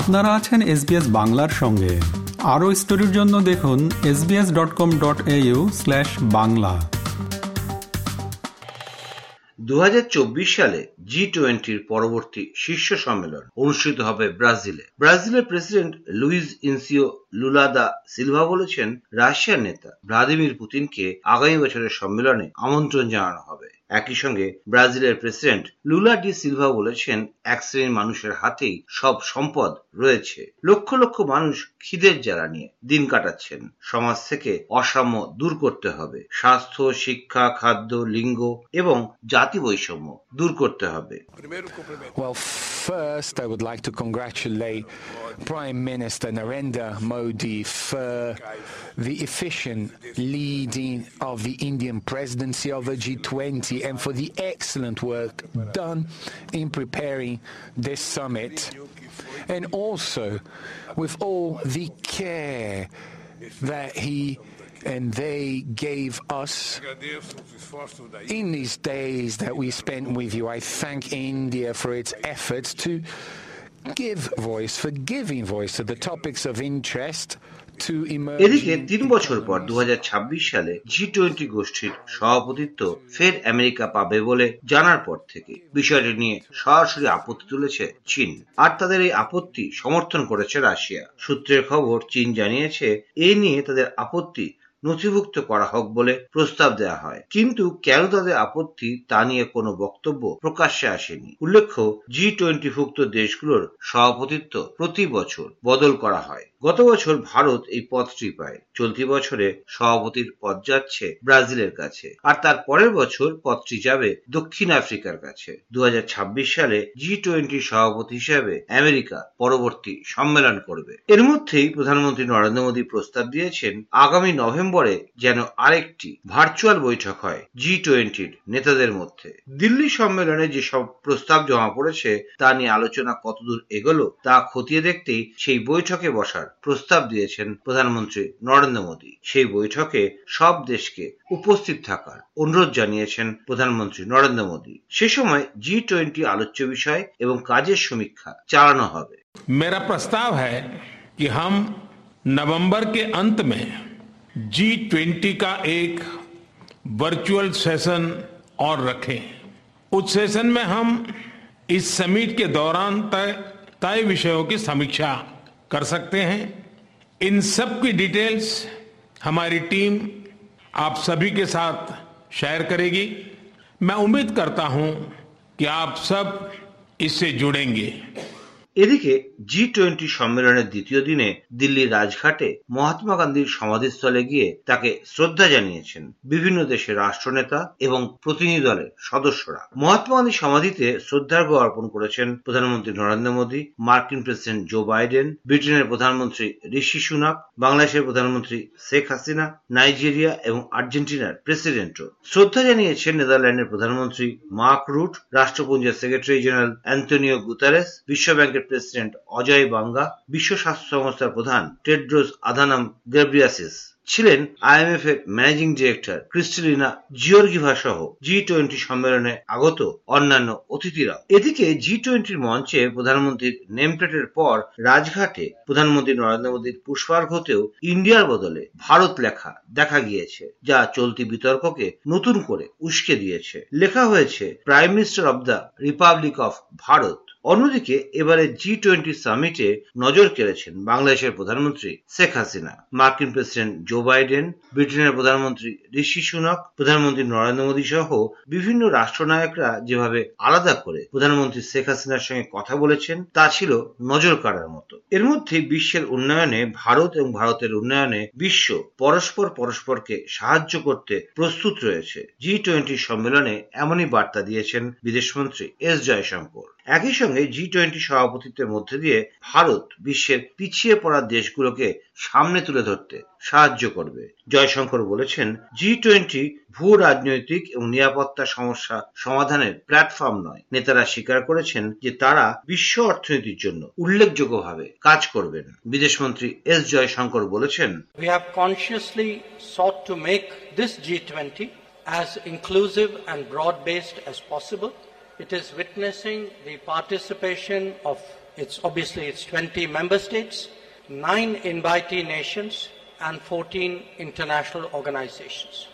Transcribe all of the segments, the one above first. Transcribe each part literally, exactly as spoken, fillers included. আপনারা আছেন S B S বাংলার সঙ্গে। আরও স্টোরির জন্য দেখুন S B S dot com dot A U slash Bangla. দুই হাজার চব্বিশ সালে জি টোয়েন্টির পরবর্তী শীর্ষ সম্মেলন অনুষ্ঠিত হবে ব্রাজিলে। ব্রাজিলের president Luiz Inacio Lula da Silva বলেছেন, রাশিয়ার নেতা ভ্লাদিমির পুতিনকে আগামী বছরের সম্মেলনে আমন্ত্রণ জানানো হবে। একই সঙ্গে ব্রাজিলের প্রেসিডেন্ট লুলা ডি সিলভা বলেছেন, এক শ্রেণীর মানুষের হাতেই সব সম্পদ রয়েছে। লক্ষ লক্ষ মানুষ খিদের জ্বালা নিয়ে দিন কাটাচ্ছেন। সমাজ থেকে অসাম্য দূর করতে হবে। স্বাস্থ্য, শিক্ষা, খাদ্য, লিঙ্গ এবং জাতি বৈষম্য দূর করতে হবে। Well, first I would like to congratulate Prime Minister Narendra Modi for the efficient leading of the Indian presidency of the G twenty and for the excellent work done in preparing this summit, and also with all the care that he and they gave us in these days that we spent with you. I thank India for its efforts to give voice, for giving voice to the topics of interest. এদিকে তিন বছর পর দুই হাজার ছাব্বিশ সালে জি twenty গোষ্ঠীর সভাপতিত্ব ফের আমেরিকা পাবে বলে জানার পর থেকে বিষয়টি নিয়ে সরাসরি আপত্তি তুলেছে চীন। আর তাদের এই আপত্তি সমর্থন করেছে রাশিয়া। সূত্রের খবর, চীন জানিয়েছে এ নিয়ে তাদের আপত্তি নথিভুক্ত করা হোক বলে প্রস্তাব দেওয়া হয়, কিন্তু কেন তাদের আপত্তি তা নিয়ে কোনো বক্তব্য প্রকাশ্যে আসেনি। উল্লেখ্য, জি টোয়েন্টি ভুক্ত দেশগুলোর সভাপতিত্ব প্রতি বছর বদল করা হয়। গত বছর ভারত এই পদটি পায়। চলতি বছরে সভাপতির পদ যাচ্ছে ব্রাজিলের কাছে, আর তার পরের বছর পদটি যাবে দক্ষিণ আফ্রিকার কাছে। দুই হাজার ছাব্বিশ সালে জি টোয়েন্টি সভাপতি হিসেবে আমেরিকা পরবর্তী সম্মেলন করবে। এর মধ্যেই প্রধানমন্ত্রী নরেন্দ্র মোদী প্রস্তাব দিয়েছেন, আগামী নভেম্বরে যেন আরেকটি ভার্চুয়াল বৈঠক হয় জি টোয়েন্টির নেতাদের মধ্যে। দিল্লি সম্মেলনে যেসব প্রস্তাব জমা পড়েছে তা নিয়ে আলোচনা কতদূর এগোলো তা খতিয়ে দেখতেই সেই বৈঠকে বসার প্রস্তাব দিয়েছেন প্রধানমন্ত্রী নরেন্দ্র মোদী। সেই বৈঠকে সব দেশকে উপস্থিত থাকার অনুরোধ জানিয়েছেন প্রধানমন্ত্রী নরেন্দ্র মোদী। সে সময় জি টোয়েন্টি আলোচ্য বিষয় এবং কাজের সমীক্ষা চালানো হবে। मेरा प्रस्ताव है कि हम नवंबर के अंत में जी ट्वेंटी का एक वर्चुअल सेशन और रखें। उस सेशन में हम इस समिट के दौरान तय विषयों की समीक्षा कर सकते हैं। इन सब की डिटेल्स हमारी टीम आप सभी के साथ शेयर करेगी। मैं उम्मीद करता हूं कि आप सब इससे जुड़ेंगे। এদিকে জি টোয়েন্টি সম্মেলনের দ্বিতীয় দিনে দিল্লির রাজঘাটে মহাত্মা গান্ধীর সমাধিস্থলে গিয়ে তাকে শ্রদ্ধা জানিয়েছেন বিভিন্ন দেশের রাষ্ট্রনেতা এবং প্রতিনিধি দলের সদস্যরা। মহাত্মা গান্ধীর সমাধিতে শ্রদ্ধার্ঘ্য অর্পণ করেছেন প্রধানমন্ত্রী নরেন্দ্র মোদী, মার্কিন প্রেসিডেন্ট জো বাইডেন, ব্রিটেনের প্রধানমন্ত্রী ঋষি সুনাক, বাংলাদেশের প্রধানমন্ত্রী শেখ হাসিনা, নাইজেরিয়া এবং আর্জেন্টিনার প্রেসিডেন্টও। শ্রদ্ধা জানিয়েছেন নেদারল্যান্ডের প্রধানমন্ত্রী মার্ক রুট, রাষ্ট্রপুঞ্জের সেক্রেটারি জেনারেল অ্যান্টোনিও গুতেরেস, বিশ্বব্যাংকের প্রেসিডেন্ট অজয় বাঙ্গা, বিশ্ব স্বাস্থ্য সংস্থার প্রধান টেড্রোস আধানম গেব্রিয়াসিস, ছিলেন আই এম এফ এর ম্যানেজিং ডিরেক্টর ক্রিস্টালিনা জিওর্গিভা সহ জি টোয়েন্টি সম্মেলনে আগত অন্যান্য অতিথিরা। এদিকে জি টোয়েন্টির মঞ্চে প্রধানমন্ত্রীর নেমপ্লেটের পর রাজঘাটে প্রধানমন্ত্রী নরেন্দ্র মোদীর পুষ্পার্ঘতেও ইন্ডিয়ার বদলে ভারত লেখা দেখা গিয়েছে, যা চলতি বিতর্ককে নতুন করে উস্কে দিয়েছে। লেখা হয়েছে, prime minister of the republic of Bharat. অন্যদিকে এবারে জি টোয়েন্টি সামিটে নজর কেড়েছেন বাংলাদেশের প্রধানমন্ত্রী শেখ হাসিনা, মার্কিন প্রেসিডেন্ট জো বাইডেন, ব্রিটেনের প্রধানমন্ত্রী ঋষি সুনাক, প্রধানমন্ত্রী নরেন্দ্র মোদী সহ বিভিন্ন রাষ্ট্রনায়করা যেভাবে আলাদা করে প্রধানমন্ত্রী শেখ হাসিনার সঙ্গে কথা বলেছেন তা ছিল নজর কাড়ার মতো। এর মধ্যে বিশ্বের উন্নয়নে ভারত এবং ভারতের উন্নয়নে বিশ্ব পরস্পর পরস্পরকে সাহায্য করতে প্রস্তুত রয়েছে। জি টোয়েন্টি সম্মেলনে এমনই বার্তা দিয়েছেন বিদেশমন্ত্রী এস জয়শঙ্কর। একই সঙ্গে জি টোয়েন্টি সভাপতিত্বের মধ্যে দিয়ে ভারত বিশ্বের পিছিয়ে পড়া দেশগুলোকে সামনে তুলে ধরতে সাহায্য করবে। জয়শঙ্কর বলেছেন, জি টোয়েন্টি ভূ রাজনৈতিক এবং নিরাপত্তা সমস্যা সমাধানের প্ল্যাটফর্ম নয়। নেতারা স্বীকার করেছেন যে তারা বিশ্ব অর্থনীতির জন্য উল্লেখযোগ্যভাবে কাজ করবেন। বিদেশমন্ত্রী এস জয়শঙ্কর বলেছেন, We have consciously sought to make this G twenty as inclusive and broad-based as possible. It is witnessing the participation of It's obviously it's twenty member states, nine invitee nations, and fourteen international organizations.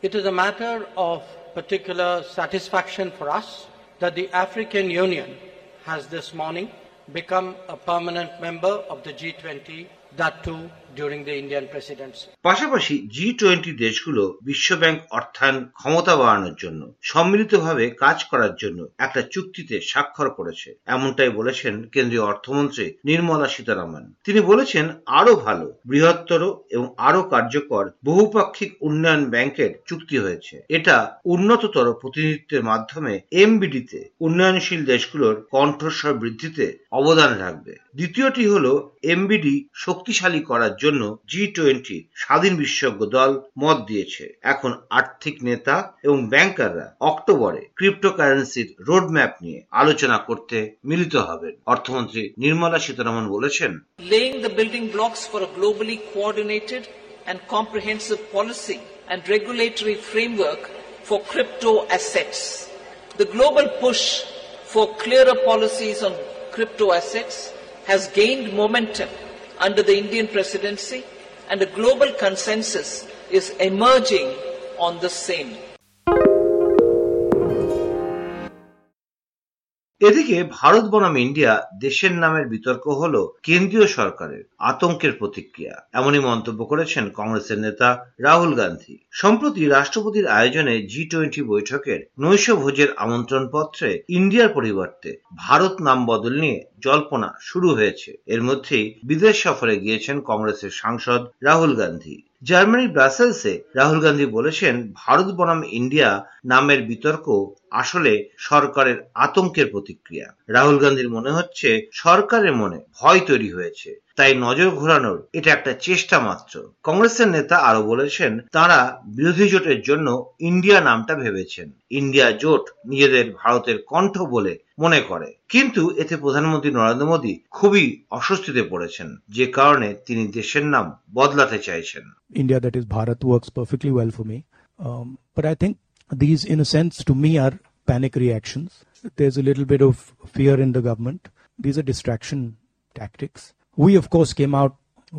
It is a matter of particular satisfaction for us that the African Union has this morning become a permanent member of the G twenty, that too during the Indian presidency. পাশাপাশি জি twenty দেশগুলো বিশ্বব্যাংক অর্থায়ন ক্ষমতা বাড়ানোর জন্য সম্মিলিতভাবে কাজ করার জন্য একটা চুক্তিতে স্বাক্ষর করেছে, এমনটাই বলেছেন কেন্দ্রীয় অর্থমন্ত্রী নির্মলা সীতারামন। তিনি বলেছেন আরো ভালো, বৃহত্তর এবং আরো কার্যকর বহুপাক্ষিক উন্নয়ন ব্যাংকের চুক্তি হয়েছে। এটা উন্নততর প্রতিনিধিত্বের মাধ্যমে এমবিডিতে উন্নয়নশীল দেশগুলোর কণ্ঠস্বর বৃদ্ধিতে অবদান রাখবে। দ্বিতীয়টি হলো এমবিডি শক্তিশালী করার জন্য জি টোয়েন্টি স্বাধীন বিশেষজ্ঞ দল মত দিয়েছে। এখন আর্থিক নেতা এবং ব্যাংকাররা অক্টোবরে ক্রিপ্টোকারেন্সির রোডম্যাপ নিয়ে আলোচনা করতে মিলিত হবেন। অর্থমন্ত্রী নির্মলা সীতারামন বলেছেন, laying the building blocks for a globally coordinated and comprehensive policy and regulatory framework for crypto assets. The global push for clearer policies on crypto assets has gained momentum under the Indian presidency, and a global consensus is emerging on the same. এদিকে ভারত বনাম India দেশের নামের বিতর্ক হলো কেন্দ্রীয় সরকারের আতঙ্কের প্রতিক্রিয়া, এমনই মন্তব্য করেছেন কংগ্রেসের নেতা রাহুল গান্ধী। সম্প্রতি রাষ্ট্রপতির আয়োজনে জি টোয়েন্টি বৈঠকের নৈশ ভোজের আমন্ত্রণ পত্রে ইন্ডিয়ার পরিবর্তে ভারত নাম বদল নিয়ে জল্পনা শুরু হয়েছে। এর মধ্যেই বিদেশ সফরে গিয়েছেন কংগ্রেসের সাংসদ রাহুল গান্ধী। জার্মানির ব্রাসেলসে রাহুল গান্ধী বলেছেন ভারত বনাম ইন্ডিয়া নামের বিতর্ক আসলে সরকারের আতঙ্কের প্রতিক্রিয়া। রাহুল গান্ধীর মনে হচ্ছে সরকারের মনে ভয় তৈরি হয়েছে, তাই নজর ঘোরানোর এটা একটা চেষ্টা মাত্র। কংগ্রেসের নেতা আরো বলেছেন তারা বিরোধী জোটের জন্য ইন্ডিয়া নামটা ভেবেছেন। ইন্ডিয়া জোট নিজেদের ভারতের কণ্ঠ বলে মনে করে, কিন্তু এতে প্রধানমন্ত্রী নরেন্দ্র মোদী খুবই অস্বস্তিতে পড়েছেন, যে কারণে তিনি দেশের নাম বদলাতে চাইছেন। India that is Bharat works perfectly well for me, but I think this in a sense to me are panic reactions. There is a little bit of fear in the government. This are distraction tactics. We, of course, came out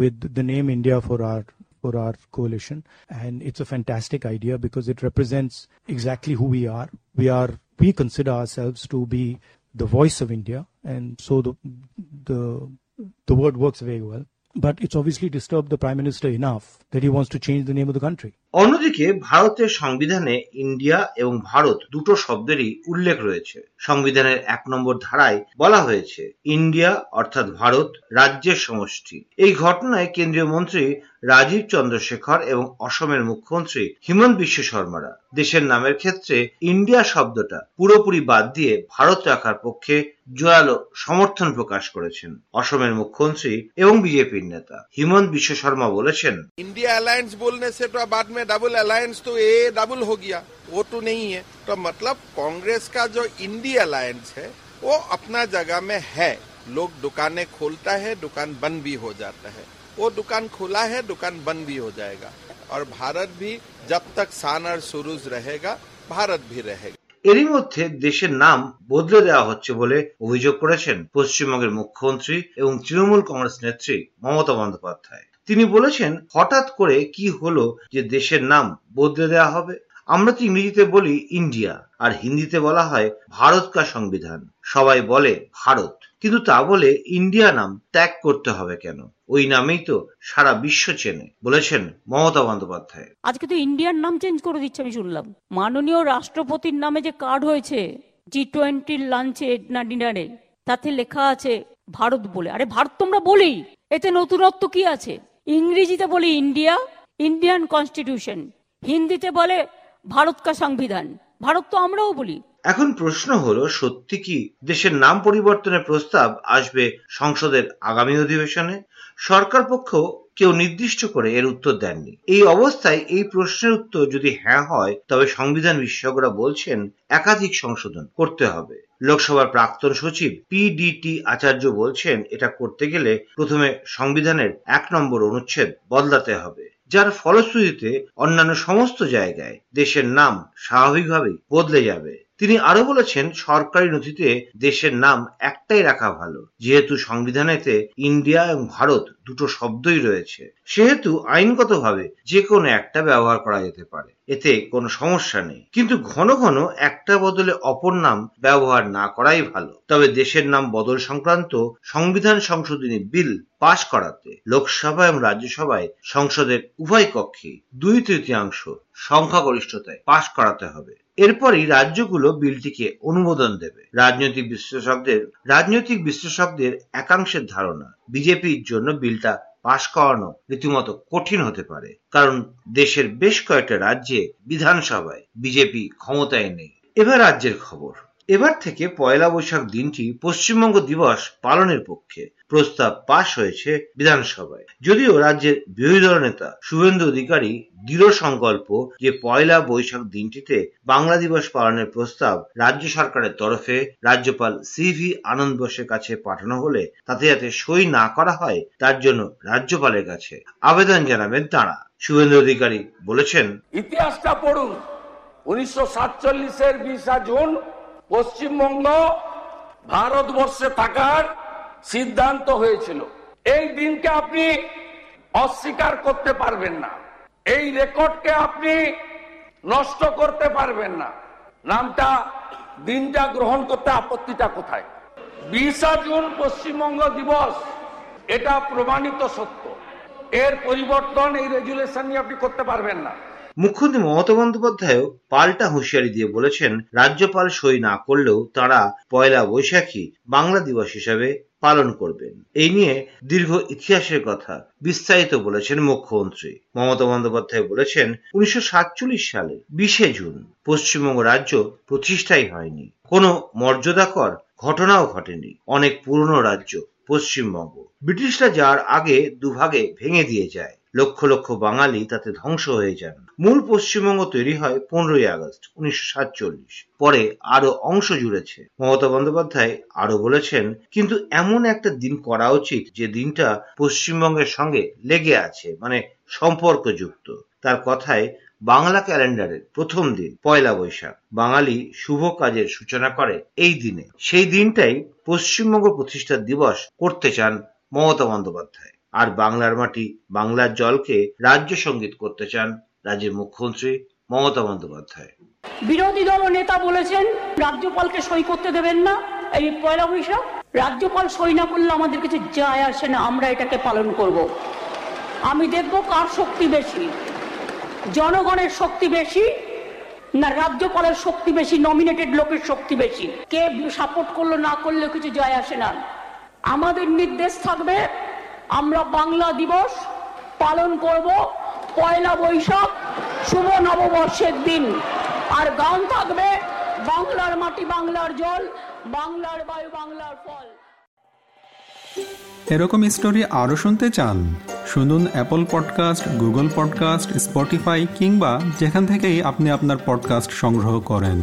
with the name India for our for our coalition, and it's a fantastic idea because it represents exactly who we are. We are we consider ourselves to be the voice of India, and so the the the word works very well. But it's obviously disturbed the Prime Minister enough that he wants to change the name of the country. অন্যদিকে ভারতের সংবিধানে India এবং ভারত দুটো শব্দেরই উল্লেখ রয়েছে। সংবিধানের এক নম্বর ধারায় বলা হয়েছে ইন্ডিয়া অর্থাৎ ভারত রাজ্যের সমষ্টি। এই ঘটনায় কেন্দ্রীয় মন্ত্রী রাজীব চন্দ্রশেখর এবং অসমের মুখ্যমন্ত্রী হিমন্ত বিশ্ব শর্মারা দেশের নামের ক্ষেত্রে ইন্ডিয়া শব্দটা পুরোপুরি বাদ দিয়ে ভারত রাখার পক্ষে জোরালো সমর্থন প্রকাশ করেছেন। অসমের মুখ্যমন্ত্রী এবং বিজেপির নেতা হিমন্ত বিশ্ব শর্মা বলেছেন, ইন্ডিয়া অ্যালায়েন্স বলনে সে তো বাদ মে ডাবল অ্যালায়েন্স তো এ ডাবল হো গিয়া, ও তো নেই হ্যায়। তো মতলব কংগ্রেস কা জো ইন্ডিয়া অ্যালায়েন্স হ্যায় ও আপনা জায়গা মে হ্যায়। লোক দোকানে খোলতা হ্যায়, দোকান বন্ধ ভি হো জাতা হ্যায়। वो दुकान खुला है, दुकान बंद भी हो जाएगा और भारत भी जब तक सान और सुरूज रहेगा भारत भी रहेगा। এরই মধ্যে দেশের নাম বদলে দেওয়া হচ্ছে বলে অভিযোগ করেছেন পশ্চিমবঙ্গের মুখ্যমন্ত্রী এবং তৃণমূল কংগ্রেস নেত্রী মমতা বন্দ্যোপাধ্যায়। তিনি বলেছেন হঠাৎ করে কি হলো যে দেশের নাম বদলে দেওয়া হবে? আমরা তো ইংরেজিতে বলি ইন্ডিয়া আর হিন্দিতে বলা হয় ভারত কা সংবিধান, সবাই বলে ভারত, কিন্তু তা বলে ইন্ডিয়া নাম ত্যাগ করতে হবে কেন? ওই নামেই তো সারা বিশ্ব চেনে, বলেছেন মমতা বন্দ্যোপাধ্যায়। আজকে তো ইন্ডিয়ার নাম চেঞ্জ করে দিচ্ছে আমি শুনলাম। মাননীয় রাষ্ট্রপতির নামে যে কার্ড হয়েছে জি টোয়েন্টির লাঞ্চে না ডিনারে, তাতে লেখা আছে ভারত বলে। আরে ভারত তোমরা বলেই, এতে নতুনত্ব কি আছে? ইংরেজিতে বলে ইন্ডিয়া, ইন্ডিয়ান কনস্টিটিউশন, হিন্দিতে বলে ভারত কা সংবিধান, ভারত তো আমরাও বলি। এখন প্রশ্ন হলো সত্যি কি দেশের নাম পরিবর্তনের প্রস্তাব আসবে সংসদের আগামী অধিবেশনে? সরকার পক্ষ কেউ নির্দিষ্ট করে এর উত্তর দেননি। এই অবস্থায় এই প্রশ্নের উত্তর যদি হ্যাঁ হয়, তবে সংবিধান বিশেষজ্ঞরা বলছেন একাধিক সংশোধন করতে হবে। লোকসভার প্রাক্তন সচিব পি ডি টি আচার্য বলছেন এটা করতে গেলে প্রথমে সংবিধানের এক নম্বর অনুচ্ছেদ বদলাতে হবে, যার ফলশ্রুতিতে অন্যান্য সমস্ত জায়গায় দেশের নাম স্বাভাবিকভাবেই বদলে যাবে। তিনি আরো বলেছেন, সরকারি নথিতে দেশের নাম একটাই রাখা ভালো, যেহেতু সংবিধানেতে ইন্ডিয়া এবং ভারত দুটো শব্দই রয়েছে, সেহেতু আইনগতভাবে যে কোনো একটা ব্যবহার করা যেতে পারে, এতে কোনো সমস্যা নেই। কিন্তু ঘন ঘন একটা বদলে অপর নাম ব্যবহার না করাই ভালো। তবে দেশের নাম বদল সংক্রান্ত সংবিধান সংশোধনী বিল পাশ করাতে লোকসভা এবং রাজ্যসভায় সংসদের উভয় কক্ষে দুই তৃতীয়াংশ সংখ্যাগরিষ্ঠতায় পাশ করাতে হবে। এরপরই রাজ্যগুলো বিলটিকে অনুমোদন দেবে। রাজনৈতিক বিশ্লেষকদের রাজনৈতিক বিশ্লেষকদের একাংশের ধারণা, বিজেপির জন্য বিলটা পাশ করানো রীতিমতো কঠিন হতে পারে, কারণ দেশের বেশ কয়েকটা রাজ্যে বিধানসভায় বিজেপি ক্ষমতায় নেই। এবার রাজ্যের খবর। এবার থেকে পয়লা বৈশাখ দিনটি পশ্চিমবঙ্গ দিবস পালনের পক্ষে প্রস্তাব পাশ হয়েছে বিধানসভায়। যদিও রাজ্যের বিরোধী দল নেতা শুভেন্দু অধিকারী দৃঢ় সংকল্প যে পয়লা বৈশাখ দিনটিতে বাংলা দিবস পালনের প্রস্তাব রাজ্য সরকারের তরফে রাজ্যপাল সি ভি আনন্দ বোসের কাছে পাঠানো হলে তাতে যাতে সই না করা হয় তার জন্য রাজ্যপালের কাছে আবেদন জানাবেন তাঁরা। শুভেন্দু অধিকারী বলেছেন, ইতিহাসটা পড়ুন, উনিশশো সাতচল্লিশের বিশা জুন পশ্চিমবঙ্গ ভারতবর্ষে থাকার সিদ্ধান্ত হয়েছিল। এই দিনকে আপনি অস্বীকার করতে পারবেন না, এই রেকর্ডকে আপনি নষ্ট করতে পারবেন না। নামটা দিনটা গ্রহণ করতে আপত্তিটা কোথায়? বিশা জুন পশ্চিমবঙ্গ দিবস, এটা প্রমাণিত সত্য। এর পরিবর্তন এই রেজুলেশন নিয়ে আপনি করতে পারবেন না। মুখ্যমন্ত্রী মমতা বন্দ্যোপাধ্যায়ও পাল্টা হুঁশিয়ারি দিয়ে বলেছেন, রাজ্যপাল সই না করলেও তারা পয়লা বৈশাখী বাংলা দিবস হিসাবে পালন করবেন। এই নিয়ে দীর্ঘ ইতিহাসের কথা বিস্তারিত বলেছেন মুখ্যমন্ত্রী মমতা বন্দ্যোপাধ্যায়। বলেছেন, উনিশশো সাতচল্লিশ সালে বিশে জুন পশ্চিমবঙ্গ রাজ্য প্রতিষ্ঠাই হয়নি, কোনো মর্যাদাকর ঘটনাও ঘটেনি। অনেক পুরনো রাজ্য পশ্চিমবঙ্গ, ব্রিটিশরা যাওয়ার আগে দুভাগে ভেঙে দিয়ে যায়, লক্ষ লক্ষ বাঙালি তাতে ধ্বংস হয়ে যান। মূল পশ্চিমবঙ্গ তৈরি হয় পনেরোই আগস্ট উনিশশো সাতচল্লিশ, পরে আরো অংশ জুড়েছে। মমতা বন্দ্যোপাধ্যায় আরো বলেছেন, কিন্তু এমন একটা দিন করা উচিত যে দিনটা পশ্চিমবঙ্গের সঙ্গে লেগে আছে, মানে সম্পর্কযুক্ত। তার কথায় বাংলা ক্যালেন্ডারের প্রথম দিন পয়লা বৈশাখ, বাঙালি শুভ কাজের সূচনা করে এই দিনে। সেই দিনটাই পশ্চিমবঙ্গ প্রতিষ্ঠা দিবস করতে চান মমতা বন্দ্যোপাধ্যায়। আর বাংলার মাটি বাংলার জলকে রাজ্য সঙ্গীত করতে চান রাজ্যের মুখ্যমন্ত্রী মমতা বন্দ্যোপাধ্যায়। বিরোধী দল নেতা বলেছেন, রাজ্যপালকে সই করতে দেবেন না এই পয়লা বৈশাখ, রাজ্যপাল সই না করলে আমাদের কিছু যায় আসে না, আমরা এটাকে পালন করব। আমি দেখব কার শক্তি বেশি, জনগণের শক্তি বেশি না রাজ্যপালের শক্তি বেশি, নমিনেটেড লোকের শক্তি বেশি, কে সাপোর্ট করলো না করলে কিছু যায় আসে না। আমাদের নির্দেশ থাকবে আমরা বাংলা দিবস পালন করব, পয়লা বৈশাখ শুভ নববর্ষের দিন, আর গান থাকবে বাংলার মাটি বাংলার জল, বাংলার বায়ু বাংলার ফল। এরকম স্টোরি আরও শুনতে চান? শুনুন Apple podcast, Google podcast, Spotify কিংবা যেখান থেকেই আপনি আপনার পডকাস্ট সংগ্রহ করেন।